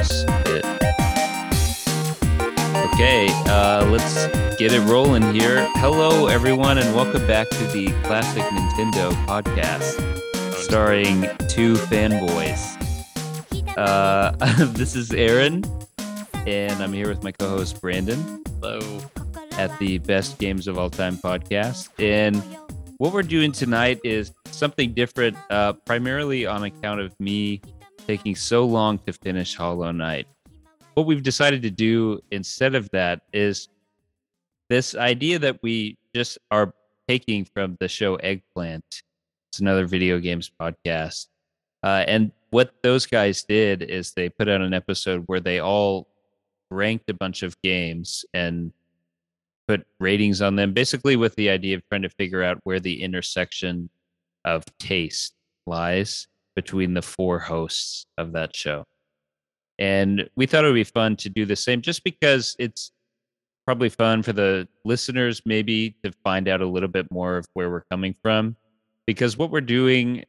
is it. Okay, let's get it rolling here. Hello, everyone, and welcome back to the Classic Nintendo Podcast, starring two fanboys. This is Aaron, and I'm here with my co-host, Brandon. Hello. At the Best Games of All Time podcast. And what we're doing tonight is something different, primarily on account of me taking so long to finish Hollow Knight. What we've decided to do instead of that is this idea that we just are taking from the show Eggplant. It's another video games podcast. And what those guys did is they put out an episode where they all ranked a bunch of games and put ratings on them, basically with the idea of trying to figure out where the intersection of taste lies between the four hosts of that show. And we thought it would be fun to do the same, just because it's probably fun for the listeners maybe to find out a little bit more of where we're coming from, because what we're doing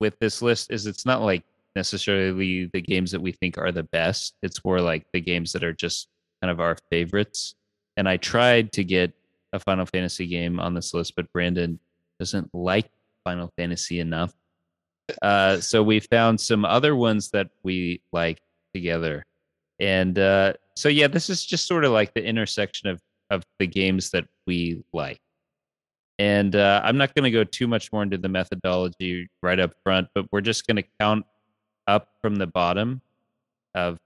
with this list is it's not like necessarily the games that we think are the best. It's more like the games that are just kind of our favorites. And I tried to get a Final Fantasy game on this list, but Brandon doesn't like Final Fantasy enough. So we found some other ones that we like together. And so, yeah, this is just sort of like the intersection of the games that we like. And I'm not going to go too much more into the methodology right up front, but we're just going to count up from the bottom of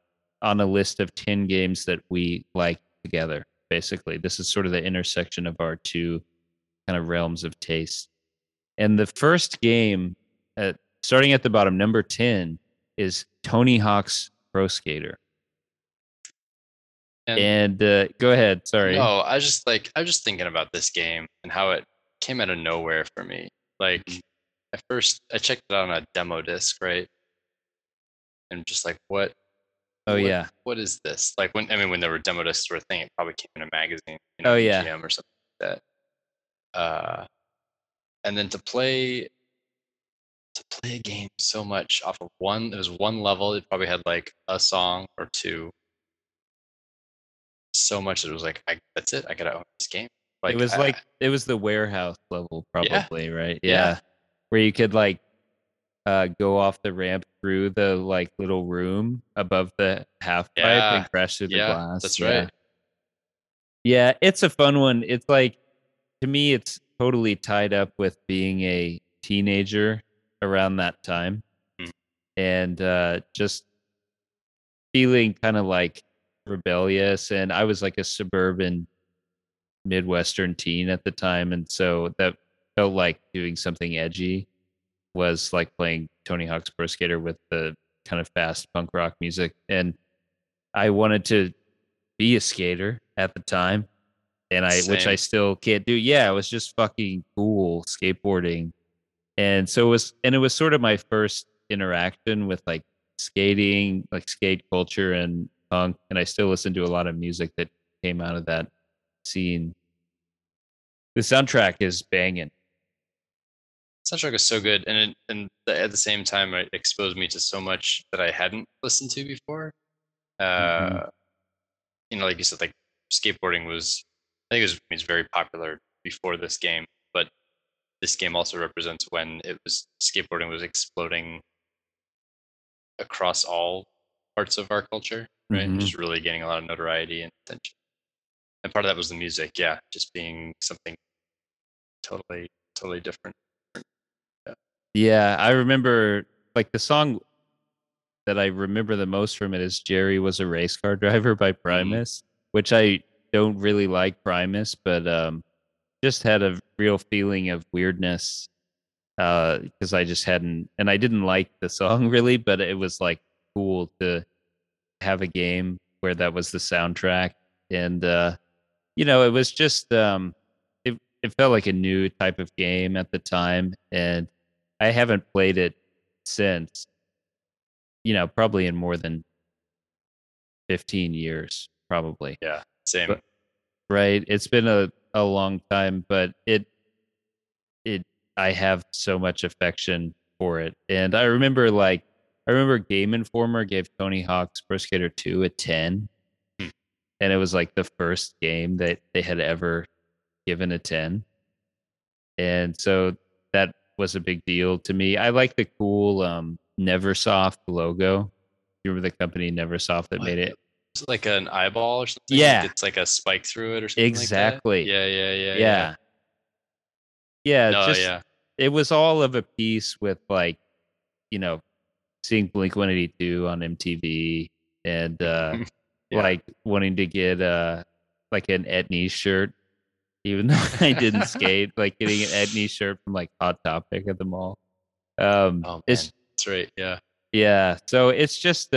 on a list of 10 games that we like together. Basically, this is sort of the intersection of our two kind of realms of taste. And the first game, starting at the bottom, number 10, is Tony Hawk's Pro Skater. And go ahead. Sorry. No, I was just thinking about this game and how it came out of nowhere for me. Like, at first, I checked it out on a demo disc, right? And just like, what? Oh, what, yeah. What is this? Like, when there were demo discs sort of thing, it probably came in a magazine, you know, GM or something like that. And then to play a game so much off of one, it was one level. It probably had like a song or two. So much that it was like, that's it. I gotta own this game. Like, it was the warehouse level, probably, right? Yeah. Where you could like go off the ramp through the like little room above the half pipe and crash through the glass. That's right. Yeah, it's a fun one. It's like, to me, it's totally tied up with being a teenager around that time, and just feeling kind of like rebellious. And I was like a suburban Midwestern teen at the time, and so that felt like doing something edgy was like playing Tony Hawk's Pro Skater with the kind of fast punk rock music. And I wanted to be a skater at the time, and which I still can't do. Yeah, it was just fucking cool skateboarding. And so it was sort of my first interaction with like skating, like skate culture and punk. And I still listen to a lot of music that came out of that scene. The soundtrack is banging. Soundtrack is so good, and at the same time, it exposed me to so much that I hadn't listened to before. You know, like you said, like skateboarding was, I think it was very popular before this game, but this game also represents when skateboarding was exploding across all parts of our culture, right? Mm-hmm. Just really getting a lot of notoriety and attention. And part of that was the music, just being something totally, totally different. Yeah, I remember, like, the song that I remember the most from it is Jerry Was a Race Car Driver by Primus, which I don't really like Primus, but just had a real feeling of weirdness because I just hadn't, and I didn't like the song really, but it was, like, cool to have a game where that was the soundtrack. And, you know, it was just, it felt like a new type of game at the time, and I haven't played it since, you know, probably in more than 15 years, probably. Yeah, same. But, right. It's been a long time, but I have so much affection for it. And I remember like I remember Game Informer gave Tony Hawk's Pro Skater 2 a 10. And it was like the first game that they had ever given a 10. And so that was a big deal to me. I like the cool Neversoft logo. You remember the company Neversoft that made it? It's like an eyeball or something. Yeah. It's like a spike through it or something. Exactly. Like that. Yeah. It was all of a piece with, like, you know, seeing Blink-182 on MTV and like wanting to get like an Etnies shirt, even though I didn't skate, like getting an Etnies shirt from like Hot Topic at the mall. That's right. Yeah. So it's just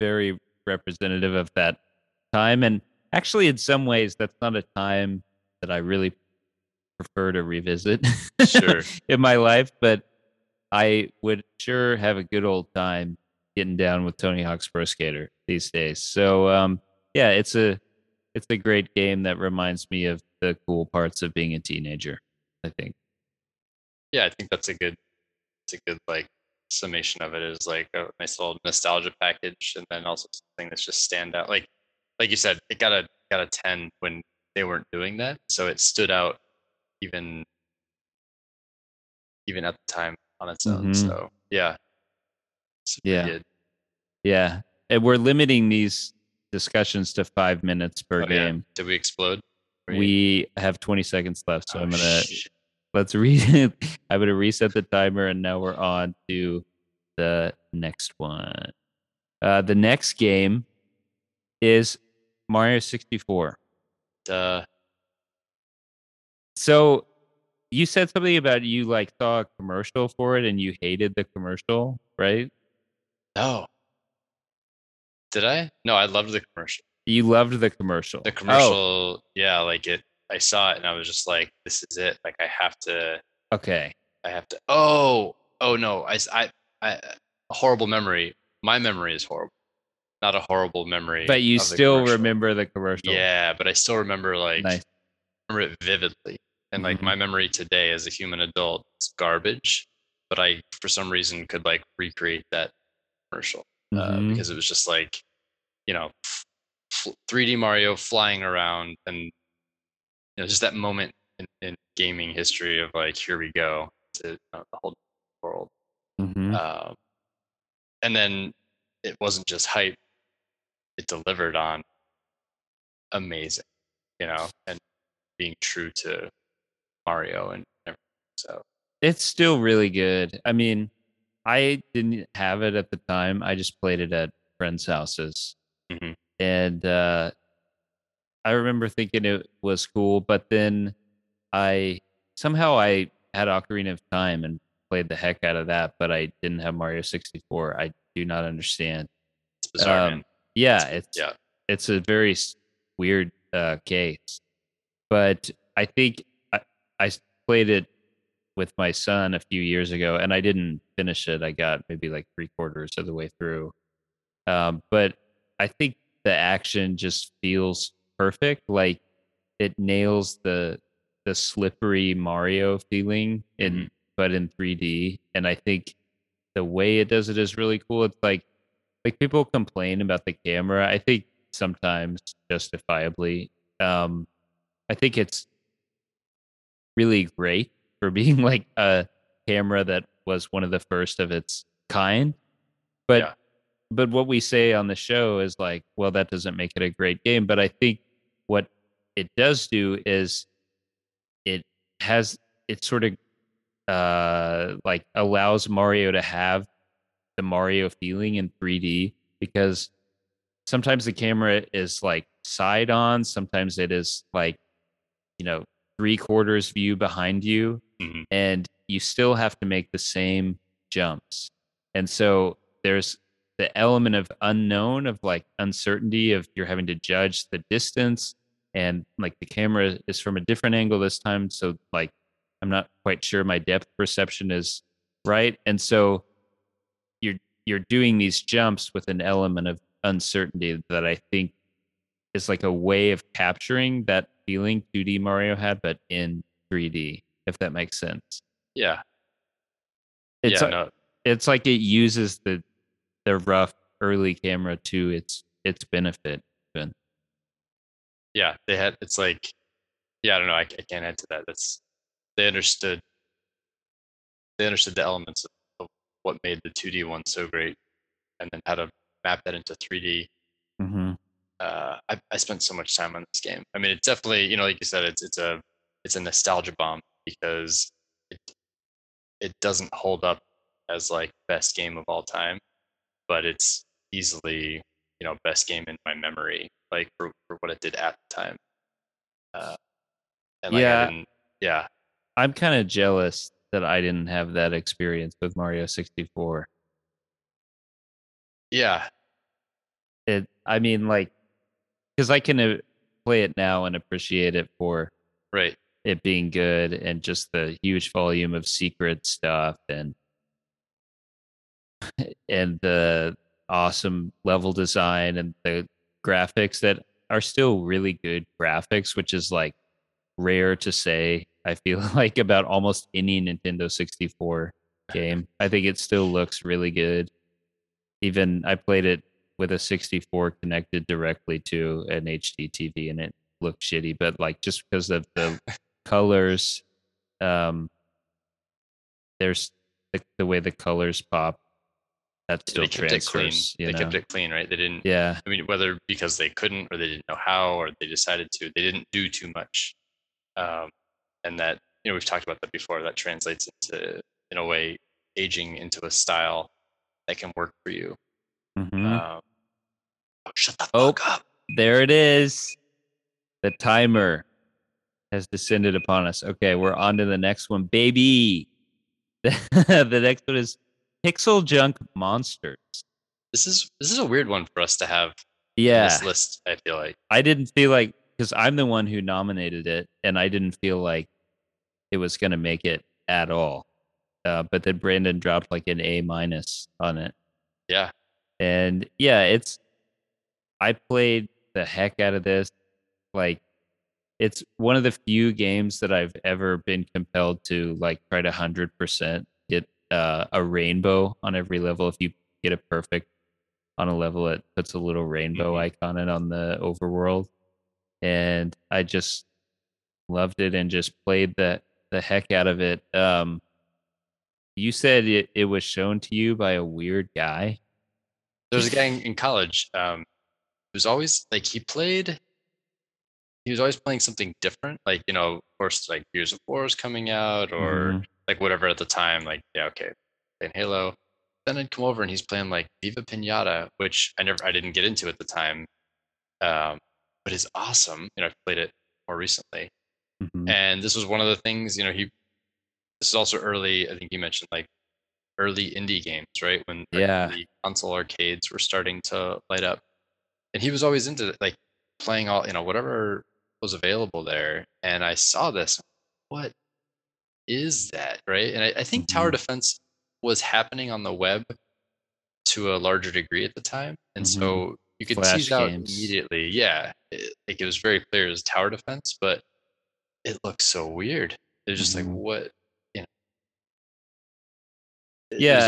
very representative of that time. And actually, in some ways, that's not a time that I really prefer to revisit in my life, but I would sure have a good old time getting down with Tony Hawk's Pro Skater these days. So it's a great game that reminds me of the cool parts of being a teenager, I think. Yeah, I think that's a good like summation of it, is like a nice little nostalgia package, and then also something that's just stand out. Like you said, it got a 10 when they weren't doing that, so it stood out even at the time on its own. So yeah, and we're limiting these discussions to 5 minutes per game. Did we explode? We have 20 seconds left, so let's read it. I'm gonna reset the timer, and now we're on to the next one. The next game is Mario 64. So you said something about you like saw a commercial for it and you hated the commercial, right? No. Did I? No, I loved the commercial. You loved the commercial. The commercial, I saw it and I was just like, this is it. Like, I have to. Okay. I have to. Oh no. I a horrible memory. My memory is horrible. Not a horrible memory. But you still remember the commercial. Yeah, but I still remember remember it vividly. And like my memory today as a human adult is garbage, but I for some reason could like recreate that commercial because it was just like, you know, 3D Mario flying around, and you know, just that moment in gaming history of like, here we go to the whole world. And then it wasn't just hype, it delivered on amazing, you know, and being true to Mario and everything. So it's still really good. I mean, I didn't have it at the time. I just played it at friends' houses. And I remember thinking it was cool, but then I had Ocarina of Time and played the heck out of that, but I didn't have Mario 64. I do not understand. It's bizarre, man. Yeah, it's a very weird case. But I think I played it with my son a few years ago, and I didn't finish it. I got maybe like 3/4 of the way through. But I think the action just feels perfect. Like, it nails the slippery Mario feeling, but in 3D. And I think the way it does it is really cool. It's like people complain about the camera. I think sometimes justifiably. I think it's really great for being like a camera that was one of the first of its kind. But what we say on the show is like, well, that doesn't make it a great game. But I think what it does do is it sort of like allows Mario to have the Mario feeling in 3D, because sometimes the camera is like side on, sometimes it is like, you know, 3/4 view behind you, and you still have to make the same jumps. And so there's the element of unknown, of like uncertainty, of you're having to judge the distance, and like the camera is from a different angle this time, so like I'm not quite sure my depth perception is right. And so you're doing these jumps with an element of uncertainty that I think is like a way of capturing that feeling 2D Mario had, but in 3D, if that makes sense. Yeah. It's it's like it uses the rough early camera to its benefit. Yeah, they had. It's like, yeah, I don't know. I can't add to that. That's they understood the elements of what made the 2D one so great, and then how to map that into 3D. Mm-hmm. I spent so much time on this game. I mean, it's definitely, you know, like you said, it's a nostalgia bomb because it doesn't hold up as like best game of all time, but it's easily, you know, best game in my memory, like for what it did at the time. I'm kind of jealous that I didn't have that experience with Mario 64. Yeah. I mean, like, because I can play it now and appreciate it for it being good and just the huge volume of secret stuff and the awesome level design and the graphics that are still really good graphics, which is like rare to say, I feel like, about almost any Nintendo 64 game. I think it still looks really good. Even I played it with a 64 connected directly to an HD TV and it looked shitty, but like just because of the colors, there's like the way the colors pop, that still transfers. They kept it clean, right? They didn't, yeah. I mean, whether because they couldn't or they didn't know how or they decided to, they didn't do too much. And that, you know, we've talked about that before, that translates into, in a way, aging into a style that can work for you. Mm-hmm. Shut the fuck up. There it is. The timer has descended upon us. Okay, we're on to the next one, baby. The next one is Pixel Junk Monsters. This is a weird one for us to have. Yeah, on this list, I feel like. I didn't feel like, because I'm the one who nominated it, and I didn't feel like it was going to make it at all. But then Brandon dropped like an A- on it. Yeah. And yeah, I played the heck out of this. Like, it's one of the few games that I've ever been compelled to like try to 100% get a rainbow on every level. If you get a perfect on a level, it puts a little rainbow icon in on the overworld. And I just loved it and just played the heck out of it. You said it was shown to you by a weird guy. There was a guy in college. It was always like he was always playing something different. Like, you know, of course, like Gears of War is coming out or like whatever at the time. Like, yeah, okay, playing Halo. Then I'd come over and he's playing like Viva Pinata, which I didn't get into at the time, but is awesome. You know, I've played it more recently, and this was one of the things. You know, this is also early. I think you mentioned like early indie games, right? When the console arcades were starting to light up, and he was always into like playing all, you know, whatever was available there. And I saw this, what is that, right? And I think tower defense was happening on the web to a larger degree at the time, and so you could tease out immediately. Yeah, it was very clear as tower defense, but it looks so weird. They're just like, what? Yeah.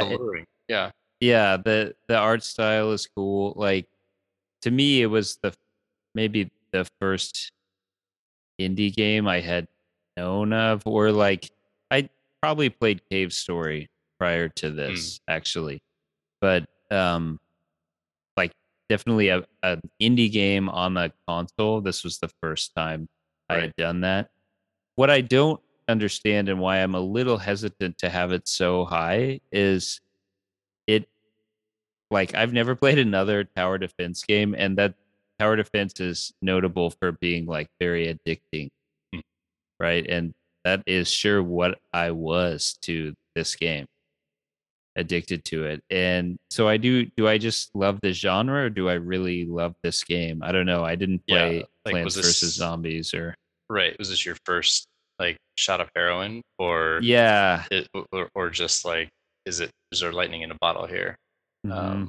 The art style is cool. Like, to me, it was maybe the first indie game I had known of, or like I probably played Cave Story prior to this, actually, but like definitely an indie game on a console. This was the first time I had done that. What I don't understand and why I'm a little hesitant to have it so high is it, like, I've never played another tower defense game, and that tower defense is notable for being like very addicting, right? And that is sure what I was to this game, addicted to it. And so I do I just love the genre, or do I really love this game? I don't know. I didn't play Plants vs. Zombies was this your first like shot of heroin, or or just like, is there lightning in a bottle here? I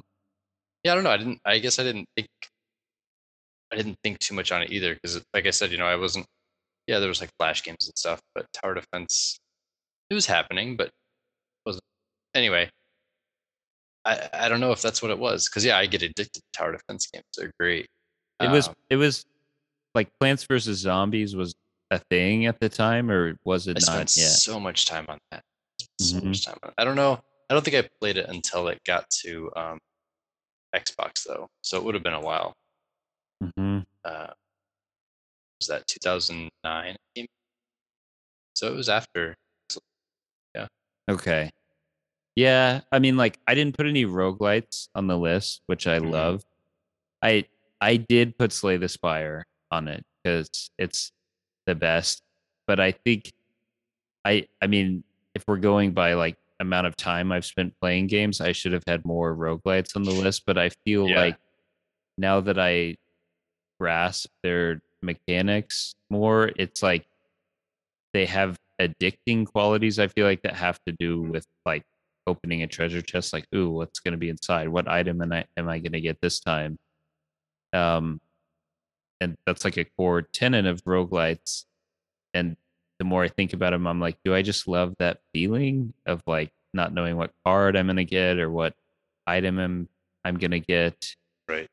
don't know. I guess I didn't think too much on it either, because like I said, you know, I wasn't. Yeah, there was like flash games and stuff, but tower defense, it was happening, but wasn't. Anyway, I don't know if that's what it was, because yeah, I get addicted to tower defense games. They're great. It was like Plants vs. Zombies was a thing at the time, or was it? So much time on that. I don't know. I don't think I played it until it got to Xbox though, so it would have been a while. Was that 2009? So it was after. Yeah. Okay. Yeah, I mean, like, I didn't put any roguelites on the list, which I love. I did put Slay the Spire on it because it's the best. But I think, I mean, if we're going by, like, amount of time I've spent playing games, I should have had more roguelites on the list. But I feel like now that I grasp their mechanics more, it's like they have addicting qualities, I feel like, that have to do with, like, opening a treasure chest, like, ooh, what's going to be inside? What item am I going to get this time? And that's like a core tenet of roguelites. And the more I think about them, I'm like, do I just love that feeling of like not knowing what card I'm going to get or what item I'm going to get? Right.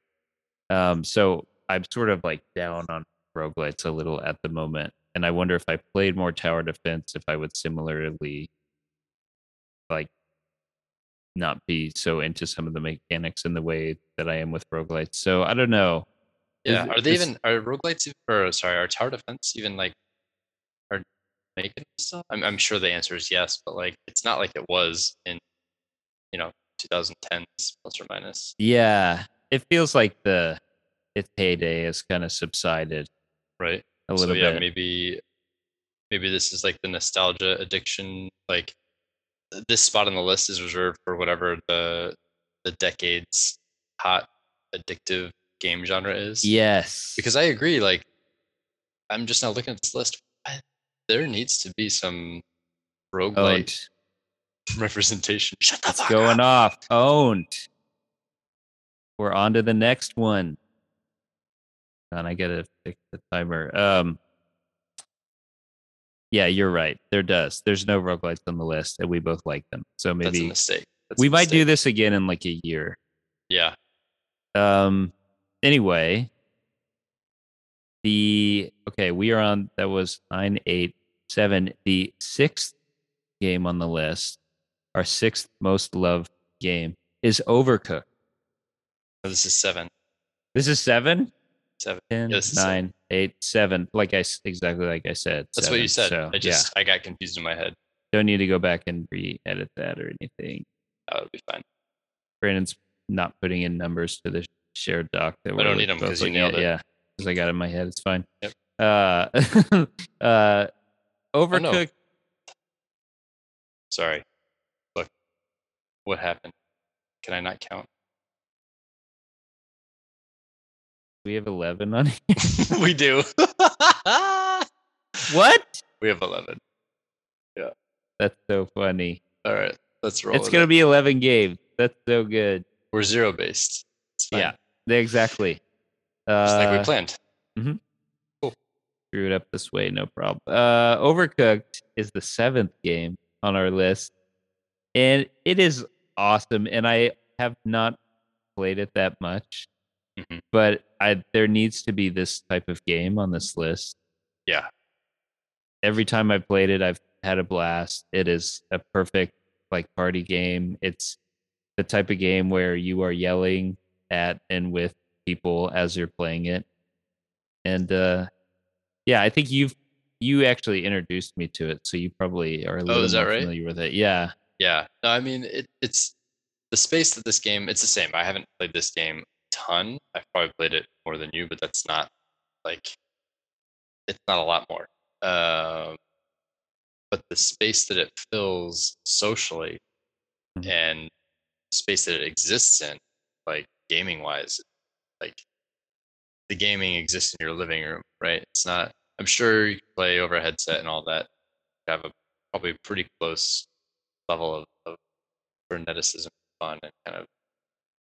So I'm sort of like down on roguelites a little at the moment. And I wonder if I played more tower defense, if I would similarly like not be so into some of the mechanics in the way that I am with roguelites. So I don't know. Yeah. Are tower defense even like are making stuff? I'm sure the answer is yes, but like it's not like it was in 2010s plus or minus. Yeah. It feels like its heyday has kind of subsided. Right. A little bit. Maybe this is like the nostalgia addiction, like this spot on the list is reserved for whatever the decade's hot addictive game genre is. Yes. Because I agree, like I'm just now looking at this list. There needs to be some roguelite representation. Shut the fuck up. Going off. Owned. We're on to the next one. And I gotta fix the timer. Yeah, you're right. There's no roguelites on the list, and we both like them. So maybe that's a mistake. We might do this again in like a year. Yeah. Anyway, we are on. That was 9, 8, 7. The sixth game on the list, our sixth most loved game, is Overcooked. Oh, this is 7. This is 7. 7. 10, yeah, 9. 8, 7, exactly like I said. That's 7, what you said. So, I got confused in my head. Don't need to go back and re-edit that or anything. That would be fine. Brandon's not putting in numbers to the shared doc that we don't need them because you nailed it. Yeah, because I got it in my head. It's fine. Yep. Overcooked. Oh, no. Sorry. Look, what happened? Can I not count? We have 11 on here. We do. What? We have 11. Yeah. That's so funny. All right. Let's roll. It's going to be 11 games. That's so good. We're zero based. Yeah. Exactly. Just like we planned. Mm-hmm. Cool. Screw it up this way. No problem. Overcooked is the 7th game on our list. And it is awesome. And I have not played it that much. Mm-hmm. But there needs to be this type of game on this list. Yeah. Every time I've played it, I've had a blast. It is a perfect like party game. It's the type of game where you are yelling at and with people as you're playing it. And I think you actually introduced me to it, so you probably are a little familiar with it. Yeah. Yeah. No, I mean it's the space that this game. It's the same. I haven't played this game ton. I've probably played it more than you, but that's not like it's not a lot more. But the space that it fills socially and the space that it exists in, like gaming wise, like the gaming exists in your living room, right? It's not, I'm sure you can play over a headset and all that. You have probably pretty close level of freneticism, fun, and kind of,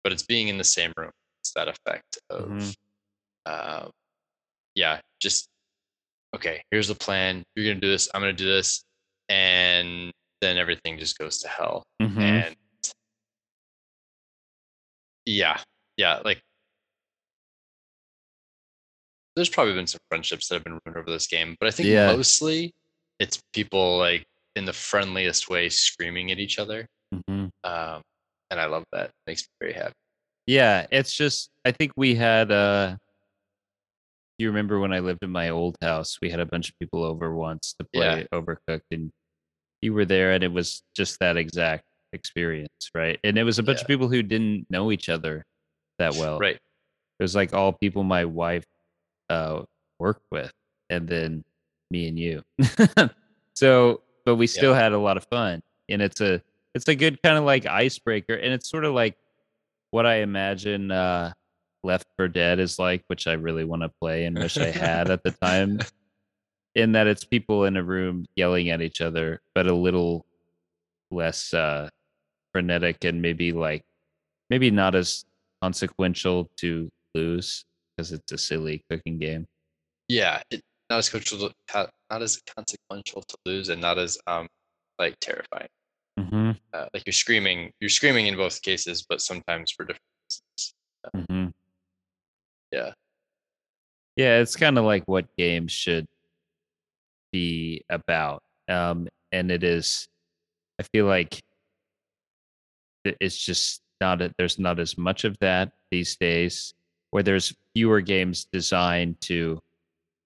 but it's being in the same room. That effect of here's the plan, you're gonna do this, I'm gonna do this, and then everything just goes to hell. And Yeah, like there's probably been some friendships that have been ruined over this game, but I think mostly it's people like in the friendliest way screaming at each other. Mm-hmm. And I love that. It makes me very happy. Yeah, it's just, I think we had, you remember when I lived in my old house, we had a bunch of people over once to play Overcooked, and you were there, and it was just that exact experience, right? And it was a bunch of people who didn't know each other that well. Right. It was like all people my wife worked with, and then me and you. So, but we still had a lot of fun, and it's a good kind of like icebreaker, and it's sort of like what I imagine Left 4 Dead is like, which I really want to play and wish I had at the time, in that it's people in a room yelling at each other, but a little less frenetic and maybe not as consequential to lose, because it's a silly cooking game. Yeah, not as consequential to lose, and not as like terrifying. Mm-hmm. Like you're screaming in both cases, but sometimes for different reasons. Mm-hmm. Yeah, it's kind of like what games should be about, and it is. I feel like it's just there's not as much of that these days, where there's fewer games designed to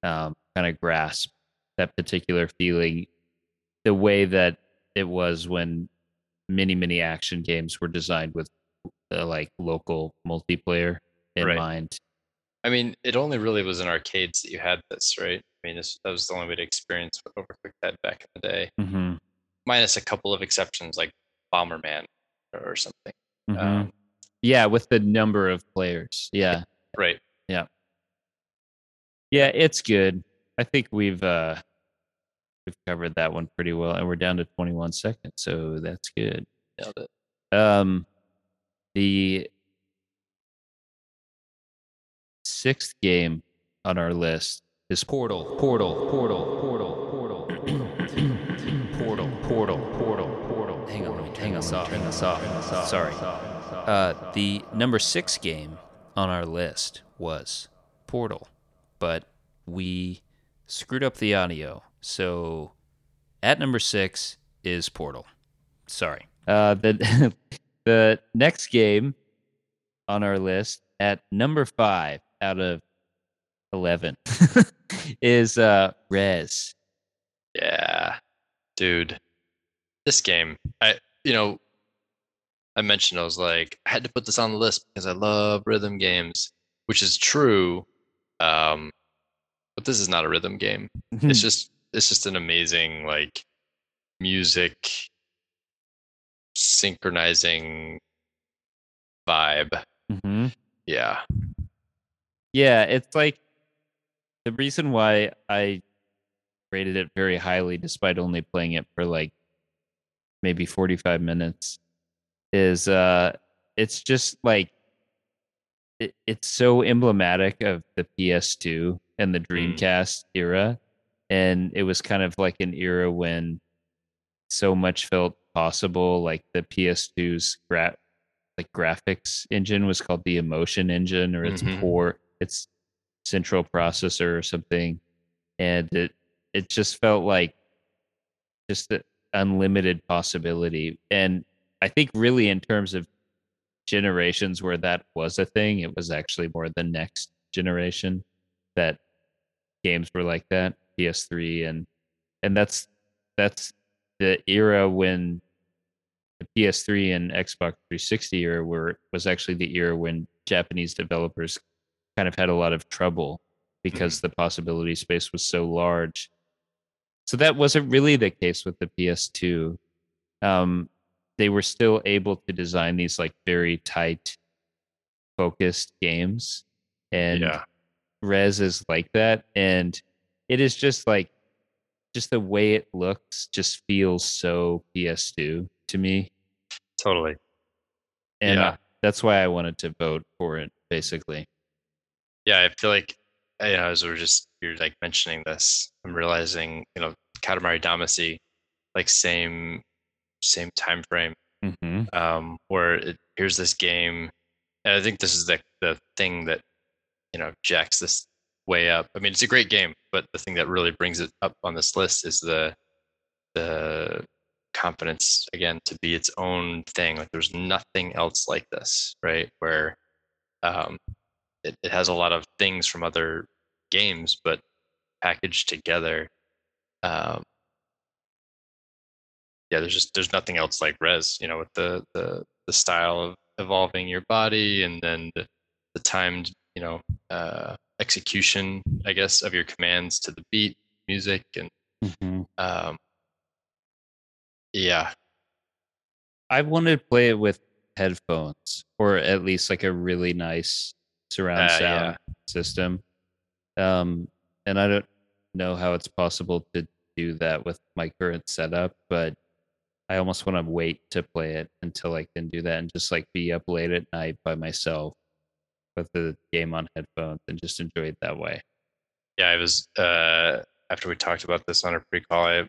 kind of grasp that particular feeling, the way that it was when many action games were designed with like local multiplayer in mind. I mean, it only really was in arcades that you had this, right? I mean, that was the only way to experience what Overcooked had back in the day, mm-hmm. minus a couple of exceptions like Bomberman or something. Mm-hmm. With the number of players. Yeah. Right. Yeah. Yeah, it's good. I think we've covered that one pretty well, and we're down to 21 seconds, so that's good. Nailed it. The sixth game on our list is Portal. Hang on, let me turn this off. Sorry. The number 6 game on our list was Portal, but we screwed up the audio. So at number 6 is Portal. Sorry. The next game on our list at number 5 out of 11 is Rez. Yeah. Dude. This game, I mentioned I was like, I had to put this on the list because I love rhythm games, which is true. But this is not a rhythm game. It's just an amazing like music synchronizing vibe. Mm-hmm. Yeah. It's like the reason why I rated it very highly, despite only playing it for like maybe 45 minutes, is it's just like it's so emblematic of the PS2 and the Dreamcast era. And it was kind of like an era when so much felt possible. Like the PS2's graphics engine was called the Emotion Engine, or its core, its central processor or something. And it just felt like just the unlimited possibility. And I think really in terms of generations where that was a thing, it was actually more the next generation that games were like that. PS3 and that's the era when the PS3 and Xbox 360 era was actually the era when Japanese developers kind of had a lot of trouble because the possibility space was so large. So that wasn't really the case with the PS2. They were still able to design these like very tight, focused games, and Rez is like that, and it is just like, just the way it looks just feels so PS2 to me. Totally. And that's why I wanted to vote for it, basically. Yeah, I feel like, as you're like mentioning this, I'm realizing, Katamari Damacy, like same time frame, where here's this game And I think this is the thing that, you know, jacks this way up. I mean, it's a great game, but the thing that really brings it up on this list is the confidence again to be its own thing. Like, there's nothing else like this, right? Where it has a lot of things from other games, but packaged together. There's nothing else like Rez, you know, with the style of evolving your body, and then the timed, you know, execution, I guess, of your commands to the beat, music, and yeah. I wanted to play it with headphones, or at least like a really nice surround sound system. And I don't know how it's possible to do that with my current setup, but I almost want to wait to play it until I can do that and just like be up late at night by myself with the game on headphones and just enjoy it that way. Yeah, I was, after we talked about this on a pre-call, I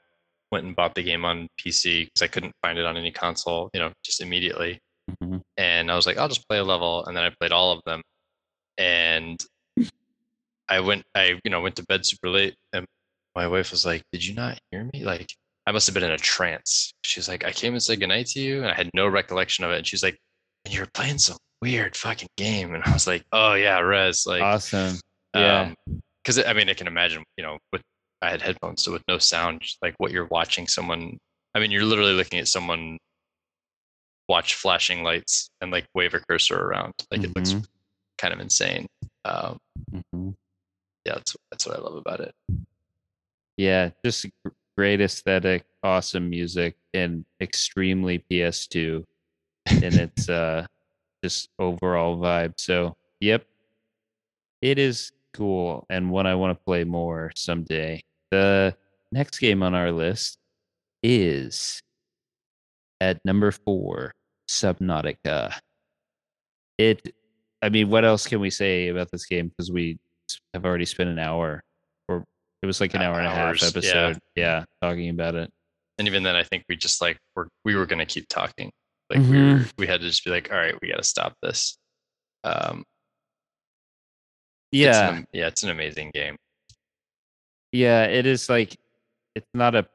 went and bought the game on PC because I couldn't find it on any console, you know, just immediately. Mm-hmm. And I was like, I'll just play a level. And then I played all of them. And I went to bed super late, and my wife was like, did you not hear me? Like, I must have been in a trance. She's like, I came and said goodnight to you, and I had no recollection of it. And she's like, and you were playing some weird fucking game. And I was like, oh yeah, Rez. Like, awesome. Yeah. Because I mean, I can imagine, you know, I had headphones, so with no sound, like what you're watching someone, I mean, you're literally looking at someone watch flashing lights and like wave a cursor around. Like, it looks kind of insane. Yeah, that's what I love about it. Yeah, just great aesthetic, awesome music, and extremely PS2 in its just overall vibe. So, yep, it is cool and one I want to play more someday. The next game on our list is at number 4, Subnautica. I mean, what else can we say about this game? Because we have already spent an hour. It was like an hour and a half episode. Yeah. Talking about it. And even then, I think we just like, we were going to keep talking. Like we had to just be like, all right, we got to stop this. It's an amazing game. Yeah. It is like, it's not a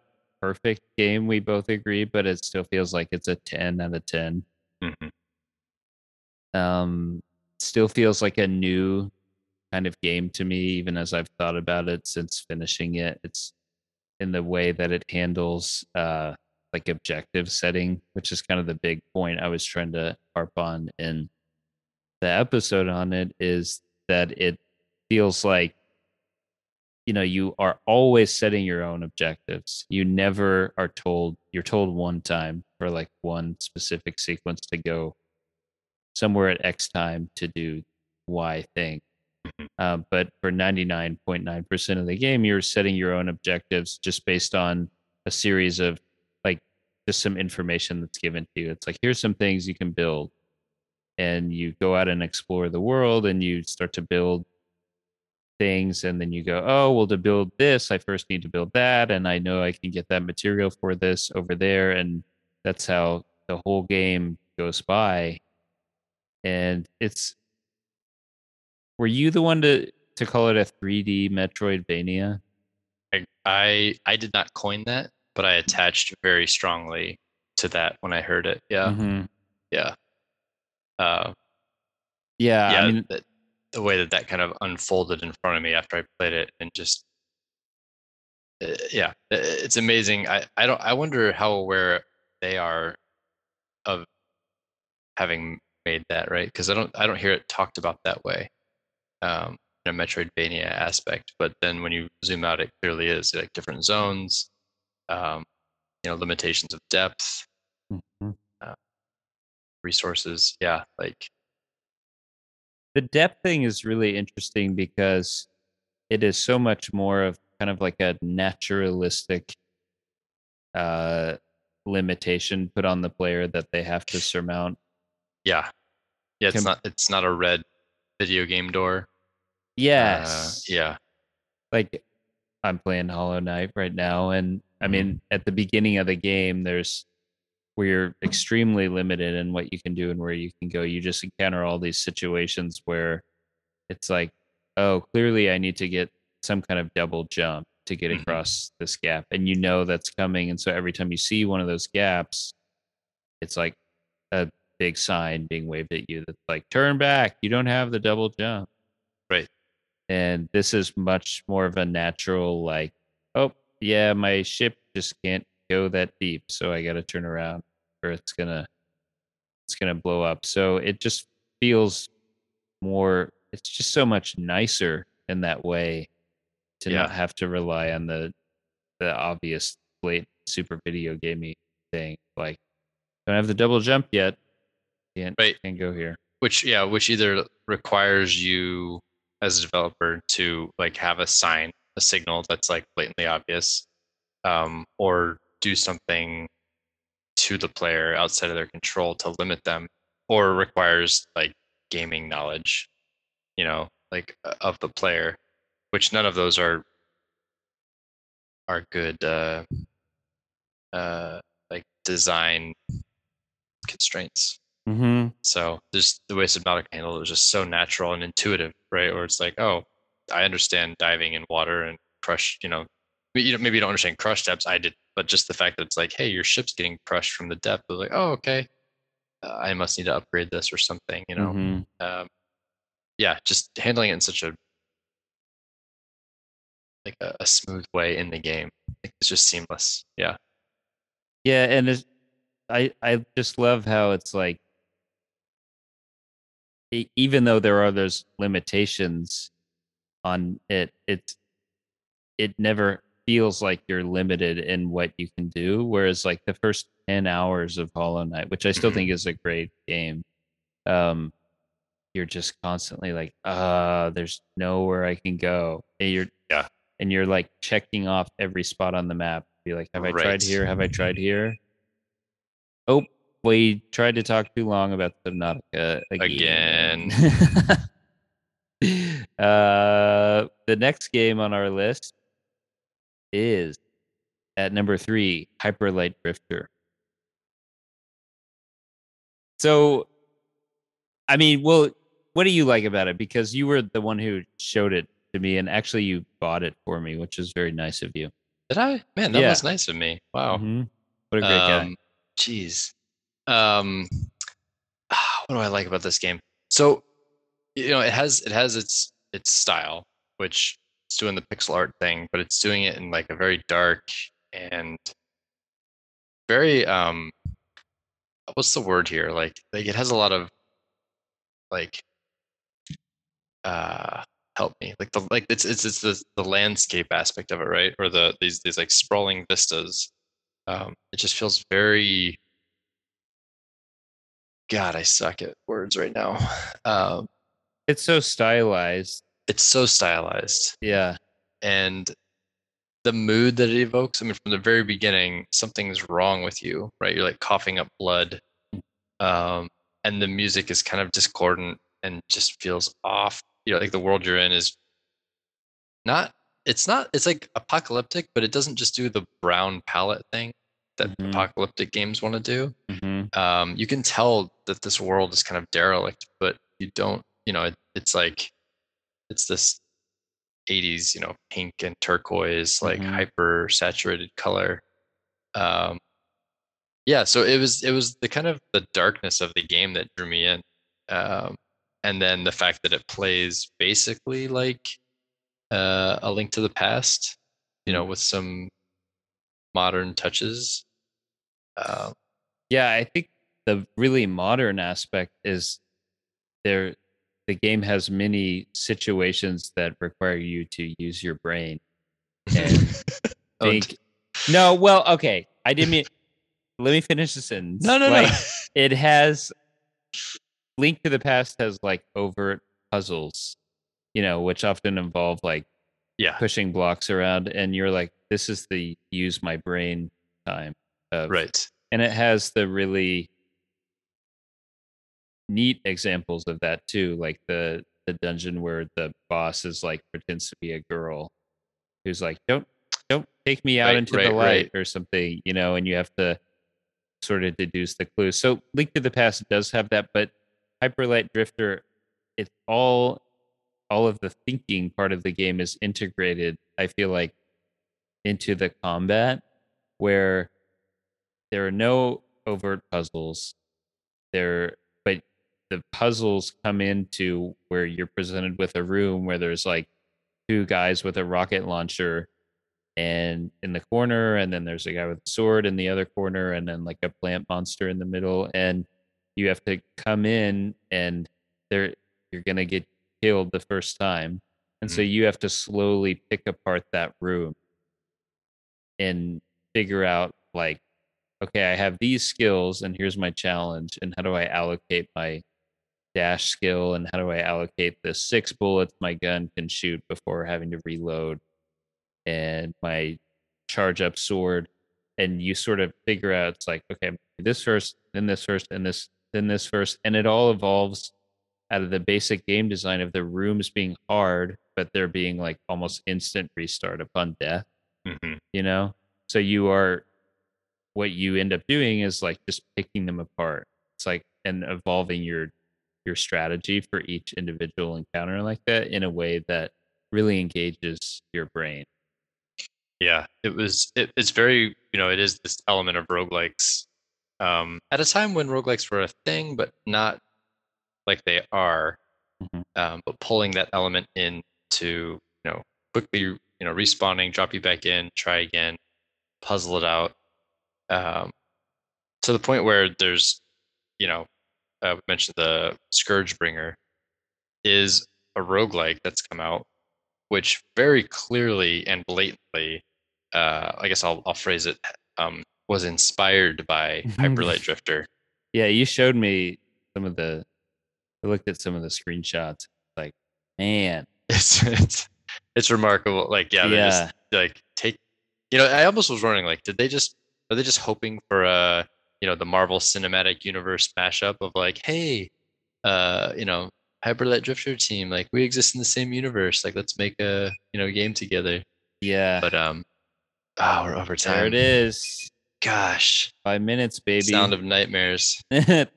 perfect game. We both agree, but it still feels like it's a 10 out of 10. Still feels like a new kind of game to me, even as I've thought about it since finishing it. It's in the way that it handles like objective setting, which is kind of the big point I was trying to harp on in the episode on it, is that it feels like, you know, you are always setting your own objectives. You never are told, you're told one time for like one specific sequence to go somewhere at X time to do Y thing. But for 99.9% of the game, you're setting your own objectives just based on a series of like just some information that's given to you. It's like, here's some things you can build, and you go out and explore the world and you start to build things. And then you go, oh, well, to build this, I first need to build that. And I know I can get that material for this over there. And that's how the whole game goes by. And it's, were you the one to call it a 3D Metroidvania? I did not coin that, but I attached very strongly to that when I heard it. Yeah. Yeah. Yeah. I mean, the way that kind of unfolded in front of me after I played it, and just, yeah, it's amazing. I wonder how aware they are of having made that, right? Because I don't hear it talked about that way. In a Metroidvania aspect, but then when you zoom out, it clearly is like different zones, you know, limitations of depth, resources. Yeah, like the depth thing is really interesting because it is so much more of kind of like a naturalistic limitation put on the player that they have to surmount. Yeah, it's not a red video game door. Yes. Like, I'm playing Hollow Knight right now, and I mean, at the beginning of the game, there's where you're extremely limited in what you can do and where you can go. You just encounter all these situations where it's like, oh, clearly I need to get some kind of double jump to get across this gap. And you know that's coming. And so every time you see one of those gaps, it's like a big sign being waved at you that's like, turn back. You don't have the double jump. Right. And this is much more of a natural, like, oh, yeah, my ship just can't go that deep. So I got to turn around or it's going to blow up. So it just feels more, it's just so much nicer in that way to not have to rely on the obvious blatant super video gamey thing. Like, don't have the double jump yet. Can't go here. Which either requires you as a developer to like have a signal that's like blatantly obvious, or do something to the player outside of their control to limit them, or requires like gaming knowledge, you know, like of the player, which none of those are good like design constraints. Mm-hmm. So just the way Subnautica handled it was just so natural and intuitive, right? Or it's like, oh, I understand diving in water and crush, you know, maybe you don't understand crush depths. I did, but just the fact that it's like, hey, your ship's getting crushed from the depth. It's like, oh, okay, I must need to upgrade this or something, you know? Mm-hmm. Just handling it in such a smooth way in the game. It's just seamless. Yeah. Yeah. And I just love how it's like, even though there are those limitations on it, it never feels like you're limited in what you can do. Whereas like the first 10 hours of Hollow Knight, which I still think is a great game, you're just constantly like, there's nowhere I can go. And you're like checking off every spot on the map. Be like, have I tried here? Have I tried here? Oh, we tried to talk too long about Subnautica again. The next game on our list is at number 3, Hyper Light Drifter. So, I mean, well, what do you like about it? Because you were the one who showed it to me, and actually you bought it for me, which is very nice of you. Did I? Man, that was nice of me. Wow. Mm-hmm. What a great guy. Jeez. What do I like about this game? So, you know, it has its style, which it's doing the pixel art thing, but it's doing it in like a very dark and very what's the word here? Like it has a lot of like help me. Like the it's the landscape aspect of it, right? Or these like sprawling vistas. It just feels very, God, I suck at words right now. It's so stylized. Yeah. And the mood that it evokes, I mean, from the very beginning, something's wrong with you, right? You're like coughing up blood. And the music is kind of discordant and just feels off. You know, like the world you're in is not. It's like apocalyptic, but it doesn't just do the brown palette thing that apocalyptic games want to do. Mm-hmm. You can tell that this world is kind of derelict, but you don't, you know, it's like, it's this 80s, you know, pink and turquoise, like hyper saturated color. So it was the kind of the darkness of the game that drew me in. And then the fact that it plays basically like, A Link to the Past, you know, with some modern touches. I think the really modern aspect is the game has many situations that require you to use your brain and think. No, well, okay, I didn't mean. Let me finish the sentence. No. It has Link to the Past has like overt puzzles, you know, which often involve like pushing blocks around, and you're like, this is the use my brain time. Right. And it has the really neat examples of that too. Like the dungeon where the boss is like, pretends to be a girl who's like, don't take me out into the light or something, you know, and you have to sort of deduce the clues. So Link to the Past does have that, but Hyper Light Drifter, it's all of the thinking part of the game is integrated, I feel like, into the combat, where there are no overt puzzles there, but the puzzles come into where you're presented with a room where there's like two guys with a rocket launcher and in the corner, and then there's a guy with a sword in the other corner, and then like a plant monster in the middle, and you have to come in and there you're gonna get killed the first time, and so you have to slowly pick apart that room and figure out like, okay, I have these skills and here's my challenge, and how do I allocate my dash skill, and how do I allocate the 6 bullets my gun can shoot before having to reload, and my charge up sword. And you sort of figure out, it's like, okay, this first, then this first, and this, then this first, and it all evolves out of the basic game design of the rooms being hard, but there being like almost instant restart upon death, you know? So you are, what you end up doing is like just picking them apart. It's like, and evolving your strategy for each individual encounter like that in a way that really engages your brain. Yeah, it was, it's very, you know, it is this element of roguelikes at a time when roguelikes were a thing, but not like they are, but pulling that element in to, you know, quickly, you know, respawning, drop you back in, try again, puzzle it out, to the point where there's, you know, we mentioned the Scourgebringer is a roguelike that's come out, which very clearly and blatantly, I guess I'll phrase it, was inspired by Hyper Light Drifter. Yeah, you showed me some of the, I looked at some of the screenshots. Like, man, it's remarkable. Like, yeah, they just like take, you know, I almost was wondering, like, did they just, are they just hoping for a, you know, the Marvel Cinematic Universe mashup of like, hey, you know, Hyper Light Drifter team, like we exist in the same universe, like let's make a, you know, game together. Yeah, but oh, we're over time. There it is. Gosh, 5 minutes, baby. Sound of nightmares. I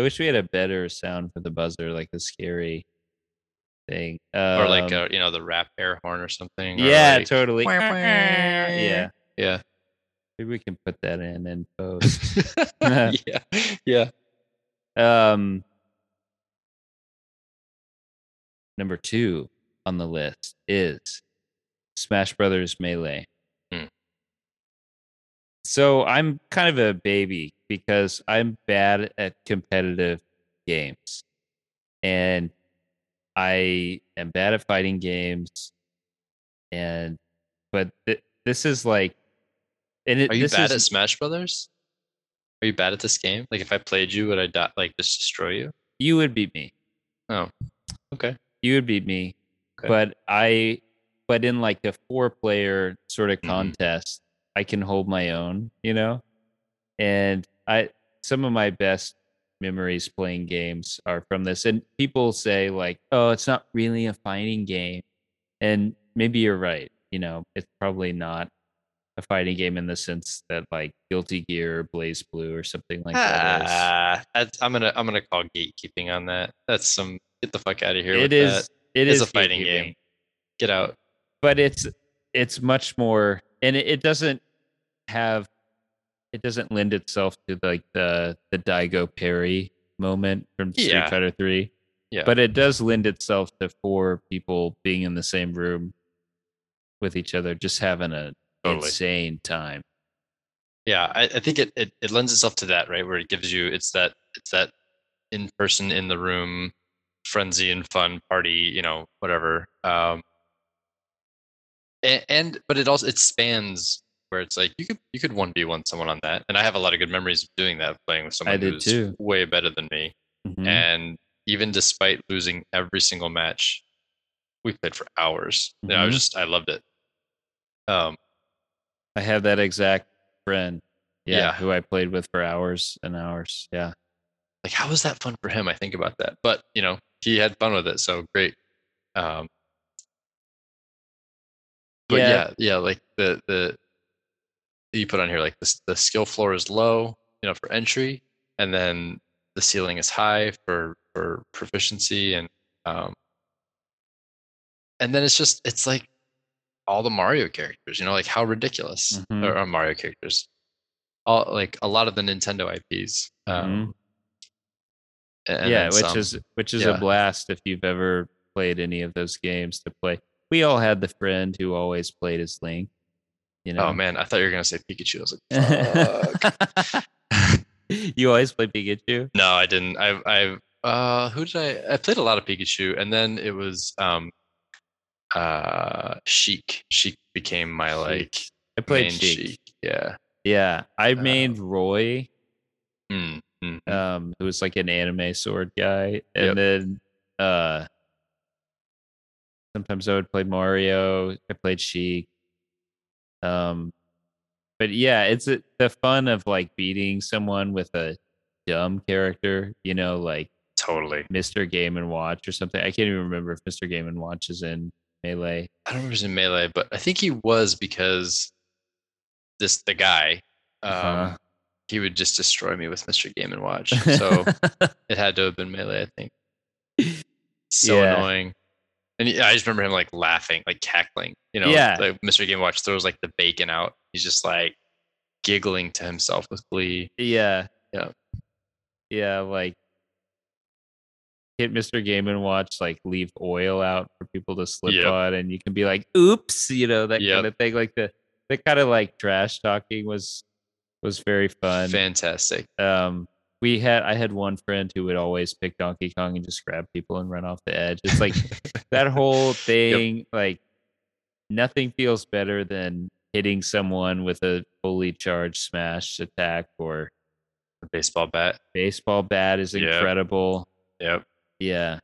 wish we had a better sound for the buzzer, like the scary thing, or like a, you know, the rap air horn or something. Yeah, or like, totally. Yeah, yeah. Maybe we can put that in post. Yeah, yeah. Number 2 on the list is Smash Brothers Melee. So I'm kind of a baby because I'm bad at competitive games. And I am bad at fighting games. And but this is like... And it, are you bad at Smash Brothers? Are you bad at this game? Like if I played you, would I like just destroy you? You would beat me. Oh, okay. You would beat me, okay. But in like a 4-player sort of contest, I can hold my own, you know? And some of my best memories playing games are from this. And people say like, oh, it's not really a fighting game. And maybe you're right. You know, it's probably not a fighting game in the sense that like Guilty Gear or Blaze Blue or something like that is. I'm gonna call gatekeeping on that. That's some get the fuck out of here. It is a fighting game. Get out. But it's much more, and it doesn't lend itself to like the Daigo parry moment from Street Fighter 3. Yeah. But it does lend itself to 4 people being in the same room with each other, just having a insane time. Yeah, I think it lends itself to that, right? Where it gives you it's that in person in the room frenzy and fun party, you know, whatever. But it also spans where it's like you could 1v1 someone on that, and I have a lot of good memories of doing that, playing with someone who's too way better than me, and even despite losing every single match, we played for hours. You know, I loved it. I have that exact friend, who I played with for hours and hours. Yeah, like how was that fun for him? I think about that, but you know, he had fun with it, so great. But yeah, like the you put on here, like the skill floor is low, you know, for entry, and then the ceiling is high for proficiency, and then it's like all the Mario characters, you know, like how ridiculous are Mario characters, all like a lot of the Nintendo IPs. Which is a blast if you've ever played any of those games to play. We all had the friend who always played as Link. You know? Oh man, I thought you were gonna say Pikachu. I was like, fuck. You always played Pikachu? No, I didn't. I played a lot of Pikachu, and then it was Sheik. Sheik became my like. I played Sheik. Yeah. Yeah, I made Roy. Who was like an anime sword guy, and then sometimes I would play Mario. I played Sheik. But yeah, it's the fun of like beating someone with a dumb character, you know, like totally Mr. Game and Watch or something. I can't even remember if Mr. Game and Watch is in Melee. I don't remember if he's in Melee, but I think he was, because the guy, he would just destroy me with Mr. Game and Watch. So it had to have been Melee, I think. So annoying. And I just remember him like laughing, like cackling, you know, like Mr. Game Watch throws like the bacon out. He's just like giggling to himself with glee. Yeah. Yeah. Yeah. Like hit Mr. Game and Watch, like leave oil out for people to slip on, and you can be like, oops, you know, that kind of thing. Like the kind of like trash talking was very fun. Fantastic. I had one friend who would always pick Donkey Kong and just grab people and run off the edge. It's like that whole thing, like nothing feels better than hitting someone with a fully charged smash attack or a baseball bat. Baseball bat is incredible. Yep. Yeah.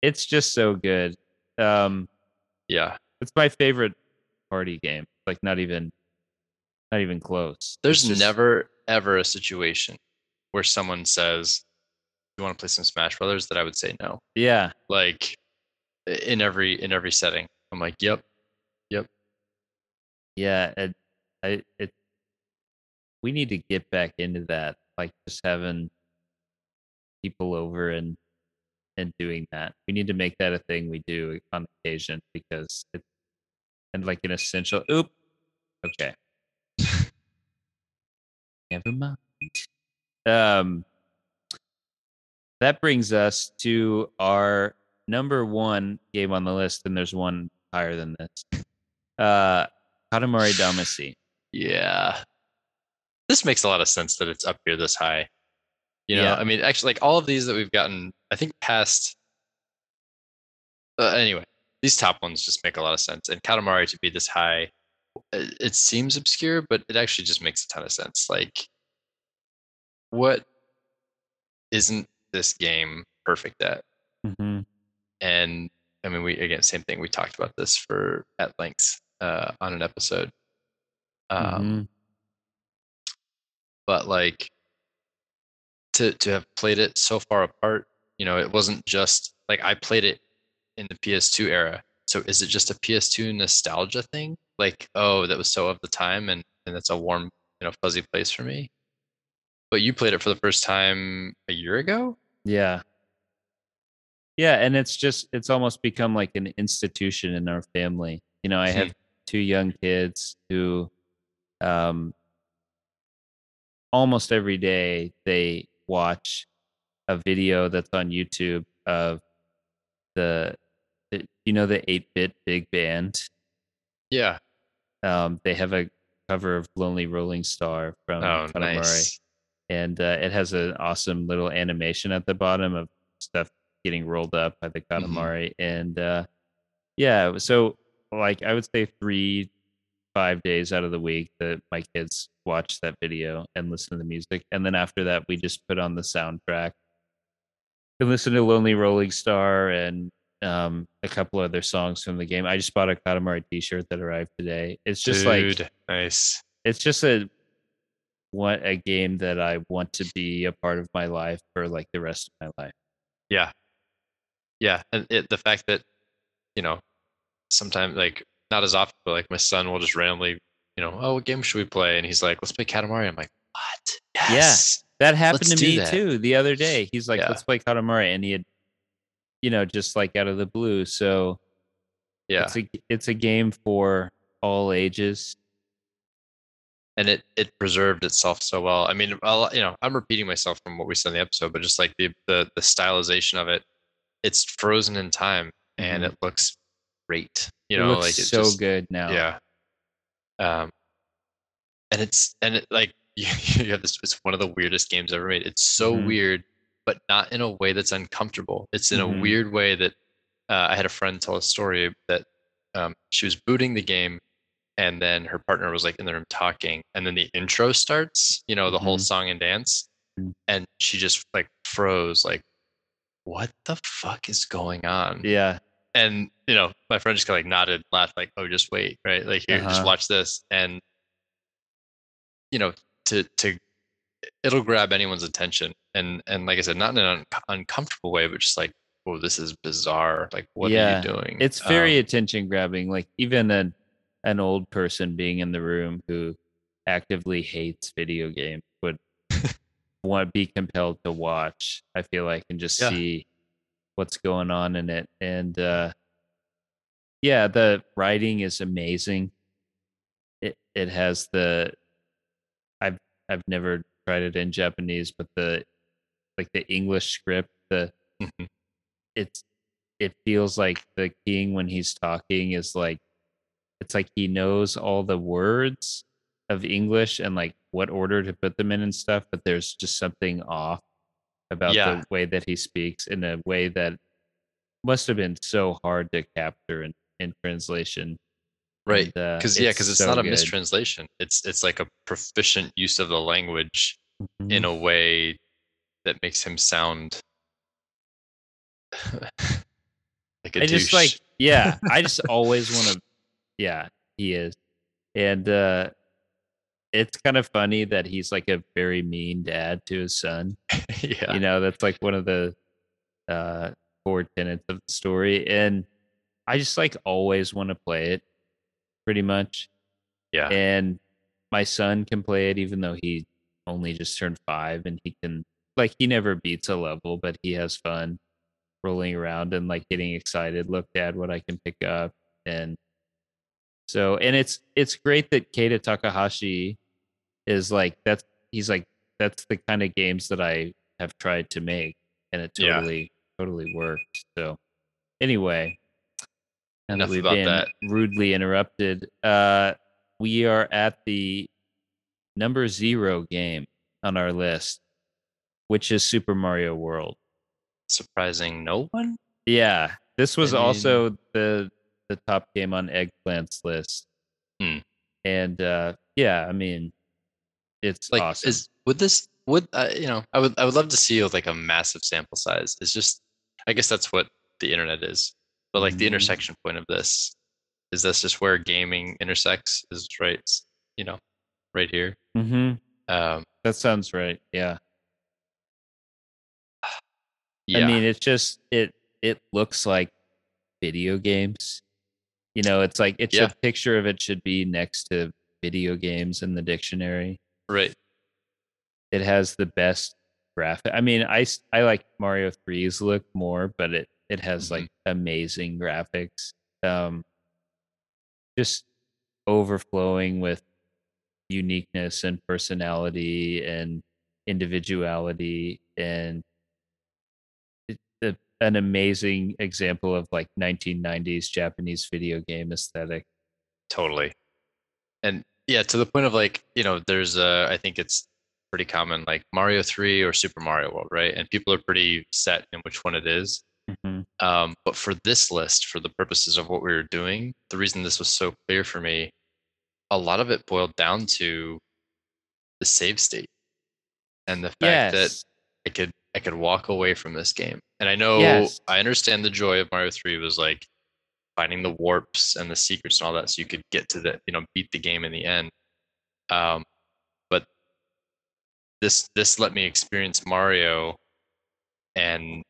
It's just so good. It's my favorite party game. Like not even close. There's never ever a situation where someone says, "You want to play some Smash Brothers?" that I would say no. Yeah, like in every setting, I'm like, "Yep." Yeah, we need to get back into that, like just having people over and doing that. We need to make that a thing we do on occasion, because it's like an essential. Oop. Okay. Never mind. That brings us to our number one game on the list, and there's one higher than this. Katamari Damacy. Yeah. This makes a lot of sense that it's up here this high. You know, I mean, actually, like all of these that we've gotten, I think past. Anyway, these top ones just make a lot of sense, and Katamari to be this high, it seems obscure, but it actually just makes a ton of sense. Like, what isn't this game perfect at? And I mean, same thing. We talked about this at length on an episode. But like to have played it so far apart, you know, it wasn't just like I played it in the PS2 era. So is it just a PS2 nostalgia thing? Like, oh, that was so of the time, and that's a warm, you know, fuzzy place for me. But you played it for the first time a year ago? Yeah. Yeah, and it's almost become like an institution in our family. You know, I have two young kids who almost every day they watch a video that's on YouTube of the 8-bit big band. Yeah. They have a cover of Lonely Rolling Star from Katamari. Nice. And it has an awesome little animation at the bottom of stuff getting rolled up by the Katamari. And so like I would say 3-5 days out of the week that my kids watch that video and listen to the music. And then after that, we just put on the soundtrack and listen to Lonely Rolling Star and a couple other songs from the game. I just bought a Katamari t-shirt that arrived today. It's just nice. It's just a game that I want to be a part of my life for like the rest of my life. Yeah. Yeah. And the fact that, you know, sometimes like not as often, but like my son will just randomly you know, oh, what game should we play? And he's like, let's play Katamari. I'm like, what? Yes. Yeah, that happened to me too the other day. He's like, let's play Katamari. And he had, you know, just like out of the blue. So yeah, it's a game for all ages. And it preserved itself so well. I mean, I'm repeating myself from what we said in the episode, but just like the stylization of it, it's frozen in time and it looks great. You know, it looks like it's so just, good now. Yeah. And you have this. It's one of the weirdest games ever made. It's so weird, but not in a way that's uncomfortable. It's in a weird way that I had a friend tell a story that she was booting the game. And then her partner was like in the room talking, and then the intro starts, you know, the whole song and dance. And she just like froze, like, what the fuck is going on? Yeah. And, you know, my friend just kind of like nodded, laughed, like, oh, just wait, right? Like, here, just watch this. And, you know, it'll grab anyone's attention. And like I said, not in an uncomfortable way, but just like, oh, this is bizarre. Like, what are you doing? It's very attention grabbing. Like, even an old person being in the room who actively hates video games would want to be compelled to watch, I feel like, and just see what's going on in it. And the writing is amazing. It has the I've never tried it in Japanese, but the English script, it feels like the king when he's talking is like, it's like he knows all the words of English and like what order to put them in and stuff, but there's just something off about the way that he speaks in a way that must have been so hard to capture in translation. Right. Because it's so not a mistranslation. It's like a proficient use of the language in a way that makes him sound like a douche. I just always want to. Yeah, he is. And it's kind of funny that he's like a very mean dad to his son. Yeah. You know, that's like one of the core tenets of the story. And I just like always want to play it pretty much. Yeah. And my son can play it even though he only just turned 5, and he can like, he never beats a level, but he has fun rolling around and like getting excited. Look, Dad, what I can pick up. And so, and it's great that Keita Takahashi is like, that's the kind of games that I have tried to make, and it totally worked. So anyway, enough about that. Rudely interrupted. We are at the number 0 game on our list, which is Super Mario World. Surprising no one? Yeah. This was also the top game on Eggplant's list. And I mean, it's like awesome. I would love to see like a massive sample size. It's just, I guess that's what the internet is, but like the intersection point of this is that's just where gaming intersects, is right, you know, right here. That sounds right. Yeah. I mean, it's just it looks like video games. You know, it's like it's a picture of it should be next to video games in the dictionary. Right. It has the best graphic. I mean, I like Mario 3's look more, but it has like amazing graphics. Just overflowing with uniqueness and personality and individuality, and an amazing example of like 1990s Japanese video game aesthetic. Totally. And yeah, to the point of like, you know, there's I think it's pretty common, like Mario 3 or Super Mario World, right? And people are pretty set in which one it is. But for this list, for the purposes of what we were doing, the reason this was so clear for me, a lot of it boiled down to the save state and the fact that I could walk away from this game. And I know, I understand the joy of Mario 3 was like finding the warps and the secrets and all that, so you could get to the, you know, beat the game in the end. But this let me experience Mario and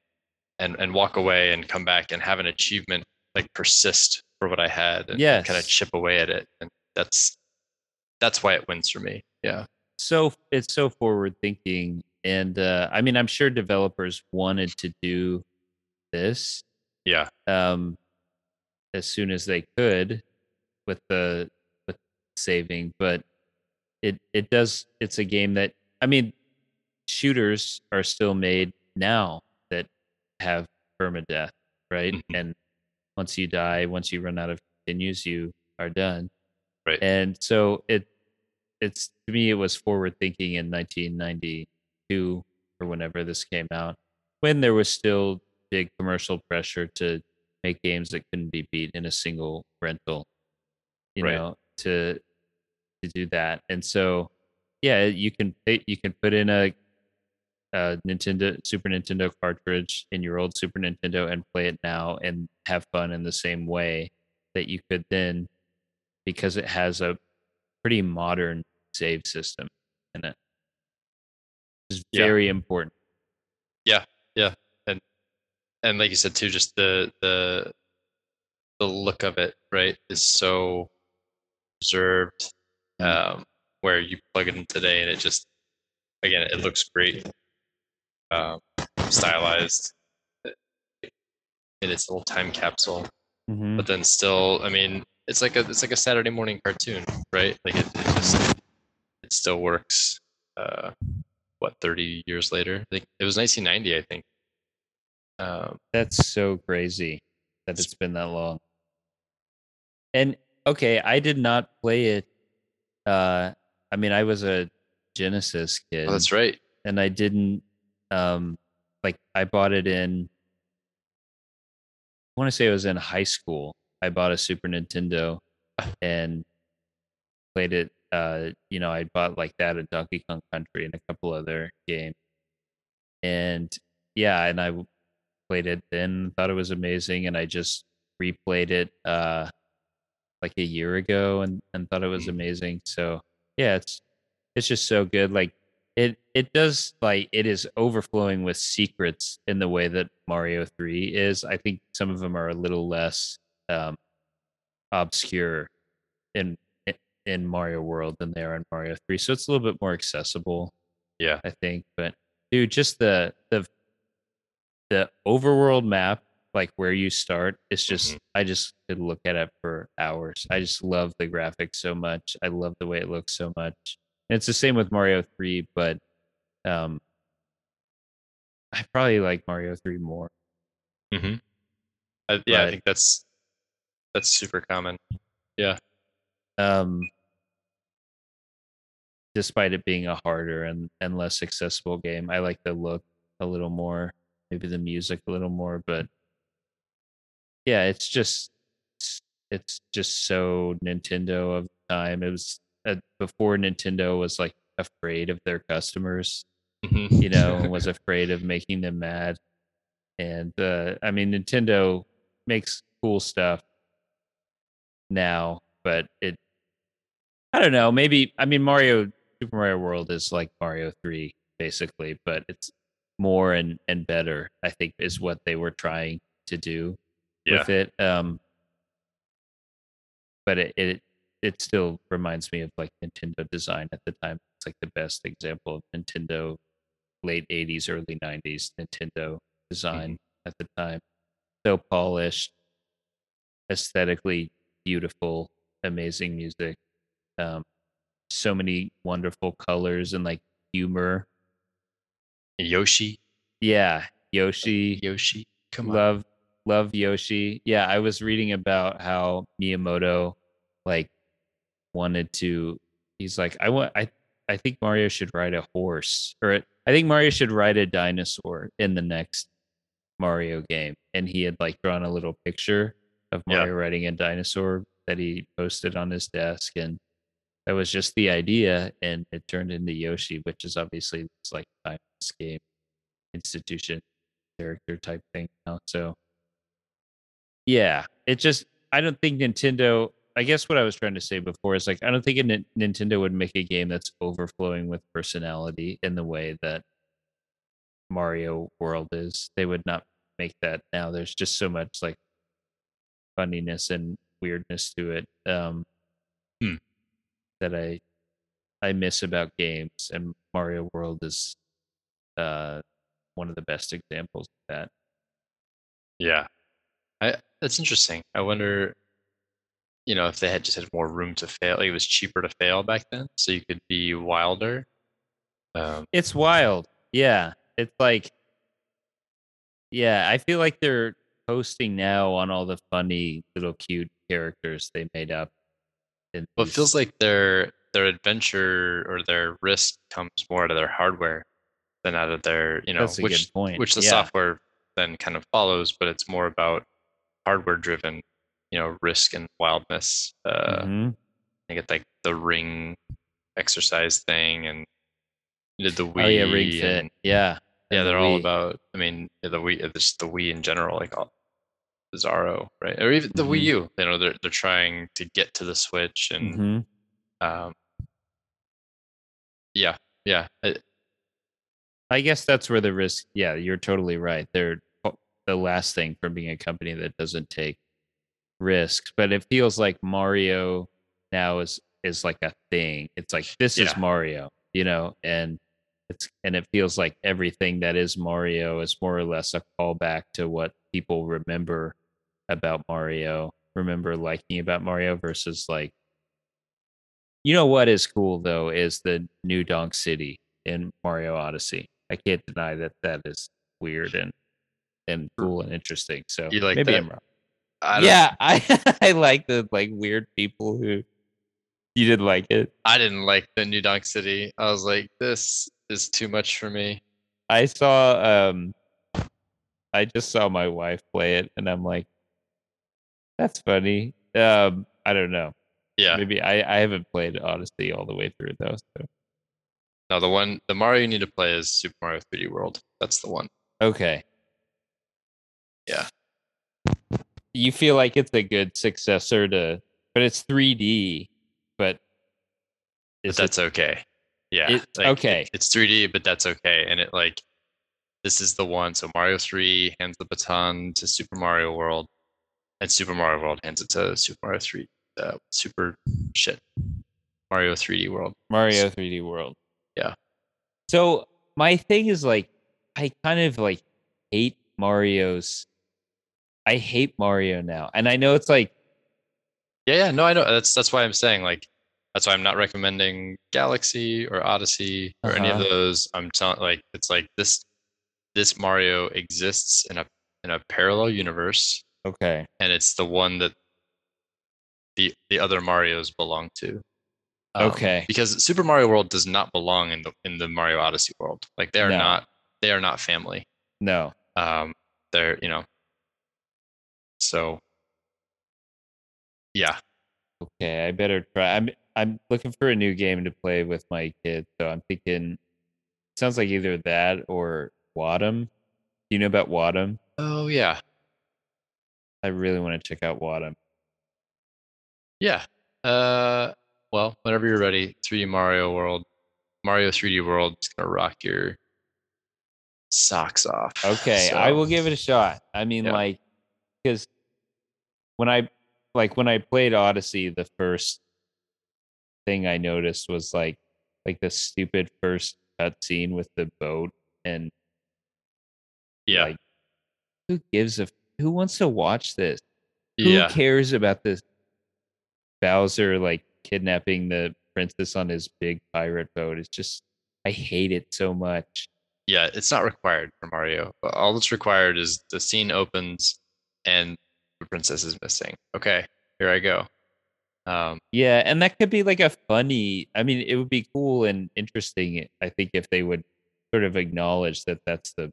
walk away and come back and have an achievement, like persist for what I had and kind of chip away at it. And that's that's why it wins for me. Yeah. So it's so forward thinking. And I mean, I'm sure developers wanted to do this. Yeah. As soon as they could with the saving, but it does. It's a game that, I mean, shooters are still made now that have permadeath, right? Mm-hmm. And once you die, once you run out of continues, you are done. Right. And so it's to me, it was forward thinking in 1992 or whenever this came out, when there was still big commercial pressure to make games that couldn't be beat in a single rental, you right. know, to do that. And so, yeah, you can put in a Super Nintendo cartridge in your old Super Nintendo and play it now and have fun in the same way that you could then, because it has a pretty modern save system in it. It's very yeah. important. Yeah, yeah. And like you said too, just the look of it, right, is so preserved. Where you plug it in today, and it just, again, it looks great, stylized in its little time capsule. Mm-hmm. But then still, I mean, it's like a Saturday morning cartoon, right? Like it still works. 30 years later? I think it was 1990, I think. That's so crazy that it's been that long. And okay, I did not play it. I mean, I was a Genesis kid. Oh, that's right. And I didn't I bought it in, I want to say it was in high school. I bought a Super Nintendo and played it. I bought like that at Donkey Kong Country and a couple other games. And yeah, and I played it then, thought it was amazing, and I just replayed it like a year ago and thought it was amazing. So yeah, it's just so good. Like it does, like, it is overflowing with secrets in the way that Mario 3 is. I think some of them are a little less obscure in Mario World than they are in Mario 3. So it's a little bit more accessible. Yeah. I think. But dude, just the overworld map, like where you start, it's just mm-hmm. I just could look at it for hours. I just love the graphics so much. I love the way it looks so much. And it's the same with Mario 3, but I probably like Mario 3 more. Mm-hmm. I think that's super common. Yeah. Despite it being a harder and less accessible game, I like the look a little more, maybe the music a little more, but yeah, it's just so Nintendo of the time. It was before Nintendo was like afraid of their customers, mm-hmm. you know, and was afraid of making them mad. And I mean, Nintendo makes cool stuff now, but I don't know, maybe, I mean, Super Mario World is like Mario 3, basically, but it's more and better, I think, is what they were trying to do yeah. with it. But it still reminds me of like Nintendo design at the time. It's like the best example of Nintendo late 80s, early 90s Nintendo design mm-hmm. at the time. So polished, aesthetically beautiful, amazing music, so many wonderful colors and like humor. Yoshi, come on, love Yoshi. Yeah, I was reading about how Miyamoto like wanted to. He's like, I think Mario should ride a horse, or I think Mario should ride a dinosaur in the next Mario game. And he had like drawn a little picture of Mario yeah. riding a dinosaur that he posted on his desk, and that was just the idea, and it turned into Yoshi, which is obviously it's like timeless game institution character type thing now. So yeah, it just, I don't think Nintendo, I guess what I was trying to say before is like, I don't think Nintendo would make a game that's overflowing with personality in the way that Mario World is. They would not make that now. There's just so much like funniness and weirdness to it that I I miss about games, and Mario World is one of the best examples of that. Yeah, that's interesting. I wonder, you know, if they had just had more room to fail. It was cheaper to fail back then, so you could be wilder. It's wild. Yeah, it's like, yeah, I feel like they're posting now on all the funny little cute characters they made up. Well, it feels like their adventure or their risk comes more out of their hardware than out of their, you know, that's a good point. Which the software then kind of follows, but it's more about hardware driven, you know, risk and wildness. I get like the Ring exercise thing and did the Wii. Oh, yeah, Ring Fit. And, yeah, they're all about, I mean, the Wii in general, like all Bizarro, right? Or even the Wii U, you know, they're trying to get to the Switch and yeah. I guess that's where the risk. Yeah, you're totally right. They're the last thing from being a company that doesn't take risks, but it feels like Mario now is like a thing. It's like this is Mario, you know, and it feels like everything that is Mario is more or less a callback to what people liking about Mario versus like, you know, what is cool though is the New Donk City in Mario Odyssey. I can't deny that is weird and cool and interesting. So you like maybe that? I'm wrong. I like the like weird people who you didn't like it. I didn't like the New Donk City. I was like, this is too much for me. I saw I just saw my wife play it and I'm like, that's funny. I don't know. Yeah. Maybe I haven't played Odyssey all the way through though. So. No, the Mario you need to play is Super Mario 3D World. That's the one. Okay. Yeah. You feel like it's a good successor to, but it's 3D, but that's okay. Yeah. It's 3D, but that's okay. And it like, this is the one. So Mario 3 hands the baton to Super Mario World, and Super Mario World hands it to Super Mario 3. Mario 3D World. Mario 3D World. Yeah. So my thing is like, I kind of like hate Mario's. I hate Mario now, and I know it's like. Yeah. No, I know. That's why I'm saying like. That's why I'm not recommending Galaxy or Odyssey or any of those. I'm telling like it's like this. This Mario exists in a parallel universe. Okay. And it's the one that the other Marios belong to. Because Super Mario World does not belong in the Mario Odyssey world. Like they are not family. No. They're, you know. So. Yeah. Okay, I better try. I'm looking for a new game to play with my kids, so I'm thinking. Sounds like either that or Wadham. Do you know about Wadham? Oh yeah, I really want to check out Wadham. Yeah. Well, whenever you're ready, 3D Mario World, Mario 3D World is gonna rock your socks off. Okay, so. I will give it a shot. I mean, like, because when I played Odyssey, the first thing I noticed was like the stupid first cutscene with the boat. And like, who wants to watch this? Who cares about this Bowser like kidnapping the princess on his big pirate boat? It's just, I hate it so much. Yeah, it's not required for Mario. All that's required is the scene opens and the princess is missing. Okay, here I go. Yeah, and that could be like a funny, I mean, it would be cool and interesting, I think, if they would sort of acknowledge that that's the,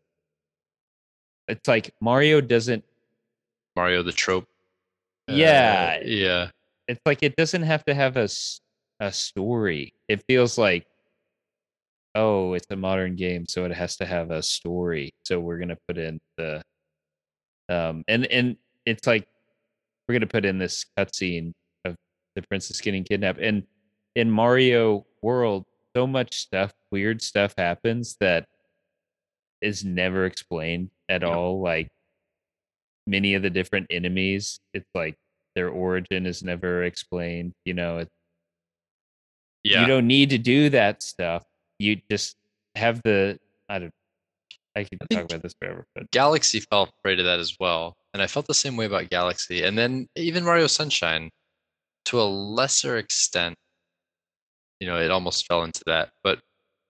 it's like Mario the trope. It's like it doesn't have to have a story. It feels like, oh, it's a modern game, so it has to have a story, so we're gonna put in the and it's like we're gonna put in this cutscene of the princess getting kidnapped. And in Mario World, so much stuff, weird stuff happens that is never explained at all. Like many of the different enemies, it's like their origin is never explained. You know, Yeah. You don't need to do that stuff. You just have the, I can talk about this forever. But Galaxy fell prey to that as well. And I felt the same way about Galaxy. And then even Mario Sunshine, to a lesser extent, you know, it almost fell into that. But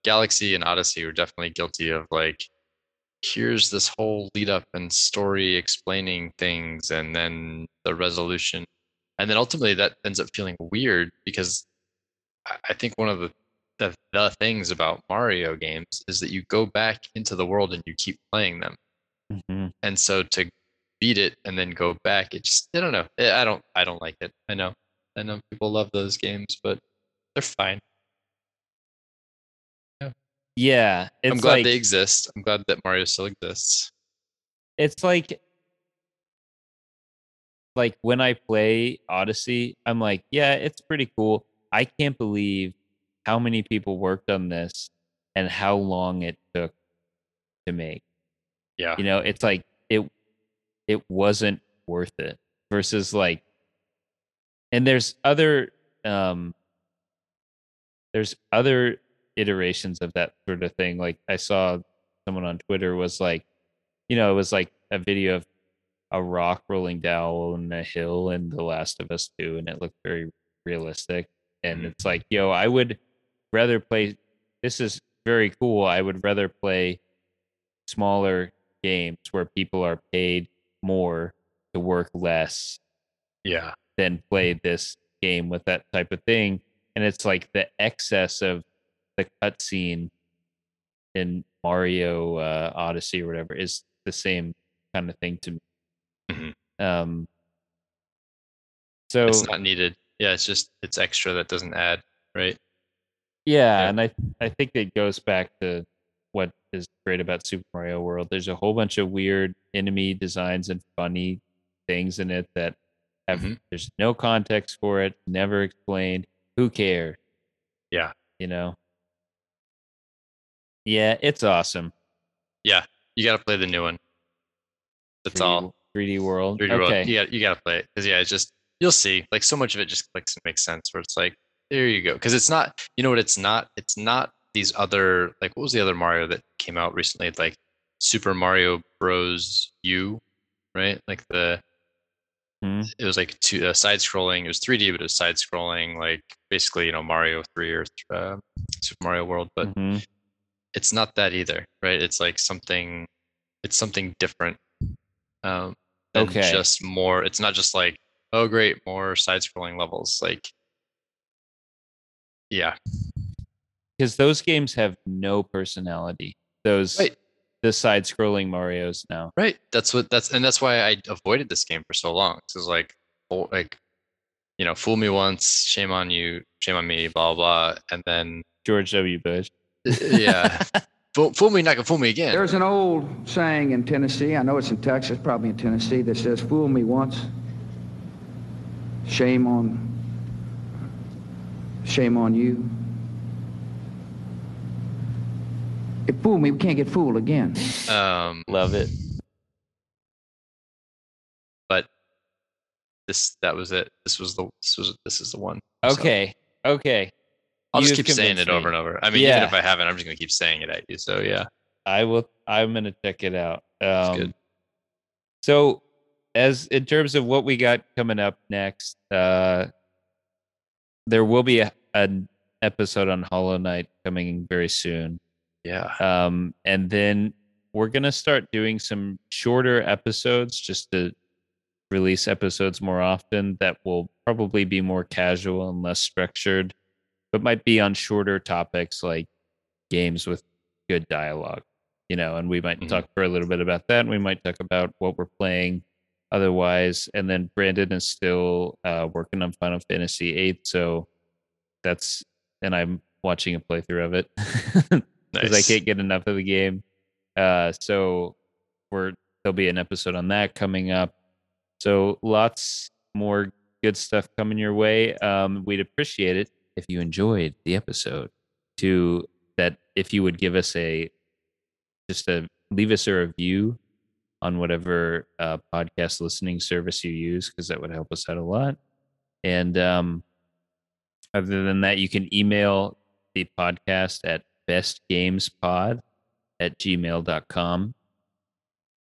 Galaxy and Odyssey were definitely guilty of, like, here's this whole lead up and story explaining things and then the resolution. And then ultimately that ends up feeling weird, because I think one of the things about Mario games is that you go back into the world and you keep playing them. Mm-hmm. And so to beat it and then go back, it just, I don't know. I don't like it. I know people love those games, but they're fine. Yeah, it's, I'm glad, like, they exist. I'm glad that Mario still exists. It's like when I play Odyssey, I'm like, yeah, it's pretty cool. I can't believe how many people worked on this and how long it took to make. Yeah. You know, it's like it wasn't worth it versus, like, and there's other iterations of that sort of thing. Like, I saw someone on Twitter was like, you know, it was like a video of a rock rolling down a hill in The Last of Us 2, and it looked very realistic. And It's like, yo, I would rather play, this is very cool, I would rather play smaller games where people are paid more to work less, than play this game with that type of thing. And it's like the excess of the cutscene in Mario Odyssey or whatever is the same kind of thing to me. Mm-hmm. So it's not needed. Yeah, it's just, it's extra that doesn't add, right? Yeah. And I think it goes back to what is great about Super Mario World. There's a whole bunch of weird enemy designs and funny things in it that have, there's no context for it, never explained. Who cares? Yeah. You know? Yeah, it's awesome. Yeah, you got to play the new one. That's 3D World. 3D World. You got to play it. Because, yeah, it's just, you'll see. Like, so much of it just clicks and makes sense, where it's like, there you go. Because it's not, you know what it's not? It's not these other, like, what was the other Mario that came out recently? It's like Super Mario Bros. U, right? Like it was like side-scrolling. It was 3D, but it was side-scrolling. Like, basically, you know, Mario 3 or Super Mario World. But... Mm-hmm. It's not that either, right? It's like something, it's something different. Just more, it's not just like, oh great, more side-scrolling levels. Like, yeah. Because those games have no personality. Those, right. The side-scrolling Marios now. Right. That's why I avoided this game for so long. It was like, you know, fool me once, shame on you, shame on me, blah, blah. And then George W. Bush. Yeah. Fool me, not gonna fool me again. There's an old saying in Tennessee, I know it's in Texas, probably in Tennessee, that says, fool me once, shame on you. It fooled me, we can't get fooled again. Love it. But that was it. This is the one. Okay. So. Okay. I'll just keep saying it over and over. I mean, even if I haven't, I'm just going to keep saying it at you. So, yeah. I will. I'm going to check it out. Good. So, in terms of what we got coming up next, there will be an episode on Hollow Knight coming very soon. Yeah. And then we're going to start doing some shorter episodes just to release episodes more often that will probably be more casual and less structured, but might be on shorter topics like games with good dialogue, you know, and we might talk for a little bit about that, and we might talk about what we're playing otherwise. And then Brandon is still working on Final Fantasy VIII, so that's, and I'm watching a playthrough of it because I can't get enough of the game. So there'll be an episode on that coming up. So lots more good stuff coming your way. We'd appreciate it if you enjoyed the episode, if you would give us leave us a review on whatever podcast listening service you use, because that would help us out a lot. And Other than that, you can email the podcast at bestgamespod@gmail.com.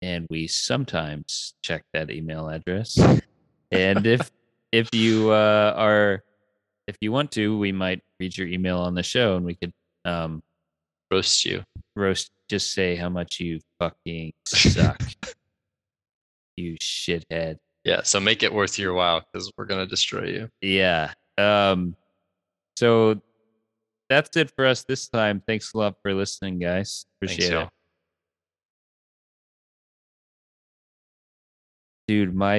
And we sometimes check that email address. And if you want to, we might read your email on the show, and we could roast you. Just say how much you fucking suck, you shithead. Yeah, so make it worth your while, because we're gonna destroy you. Yeah. So that's it for us this time. Thanks a lot for listening, guys. Appreciate it. Dude, my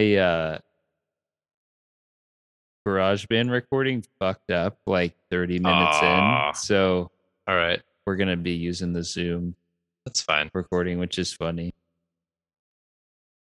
GarageBand recording fucked up like 30 minutes in. So all right, we're gonna be using the Zoom. That's fine. Recording, which is funny.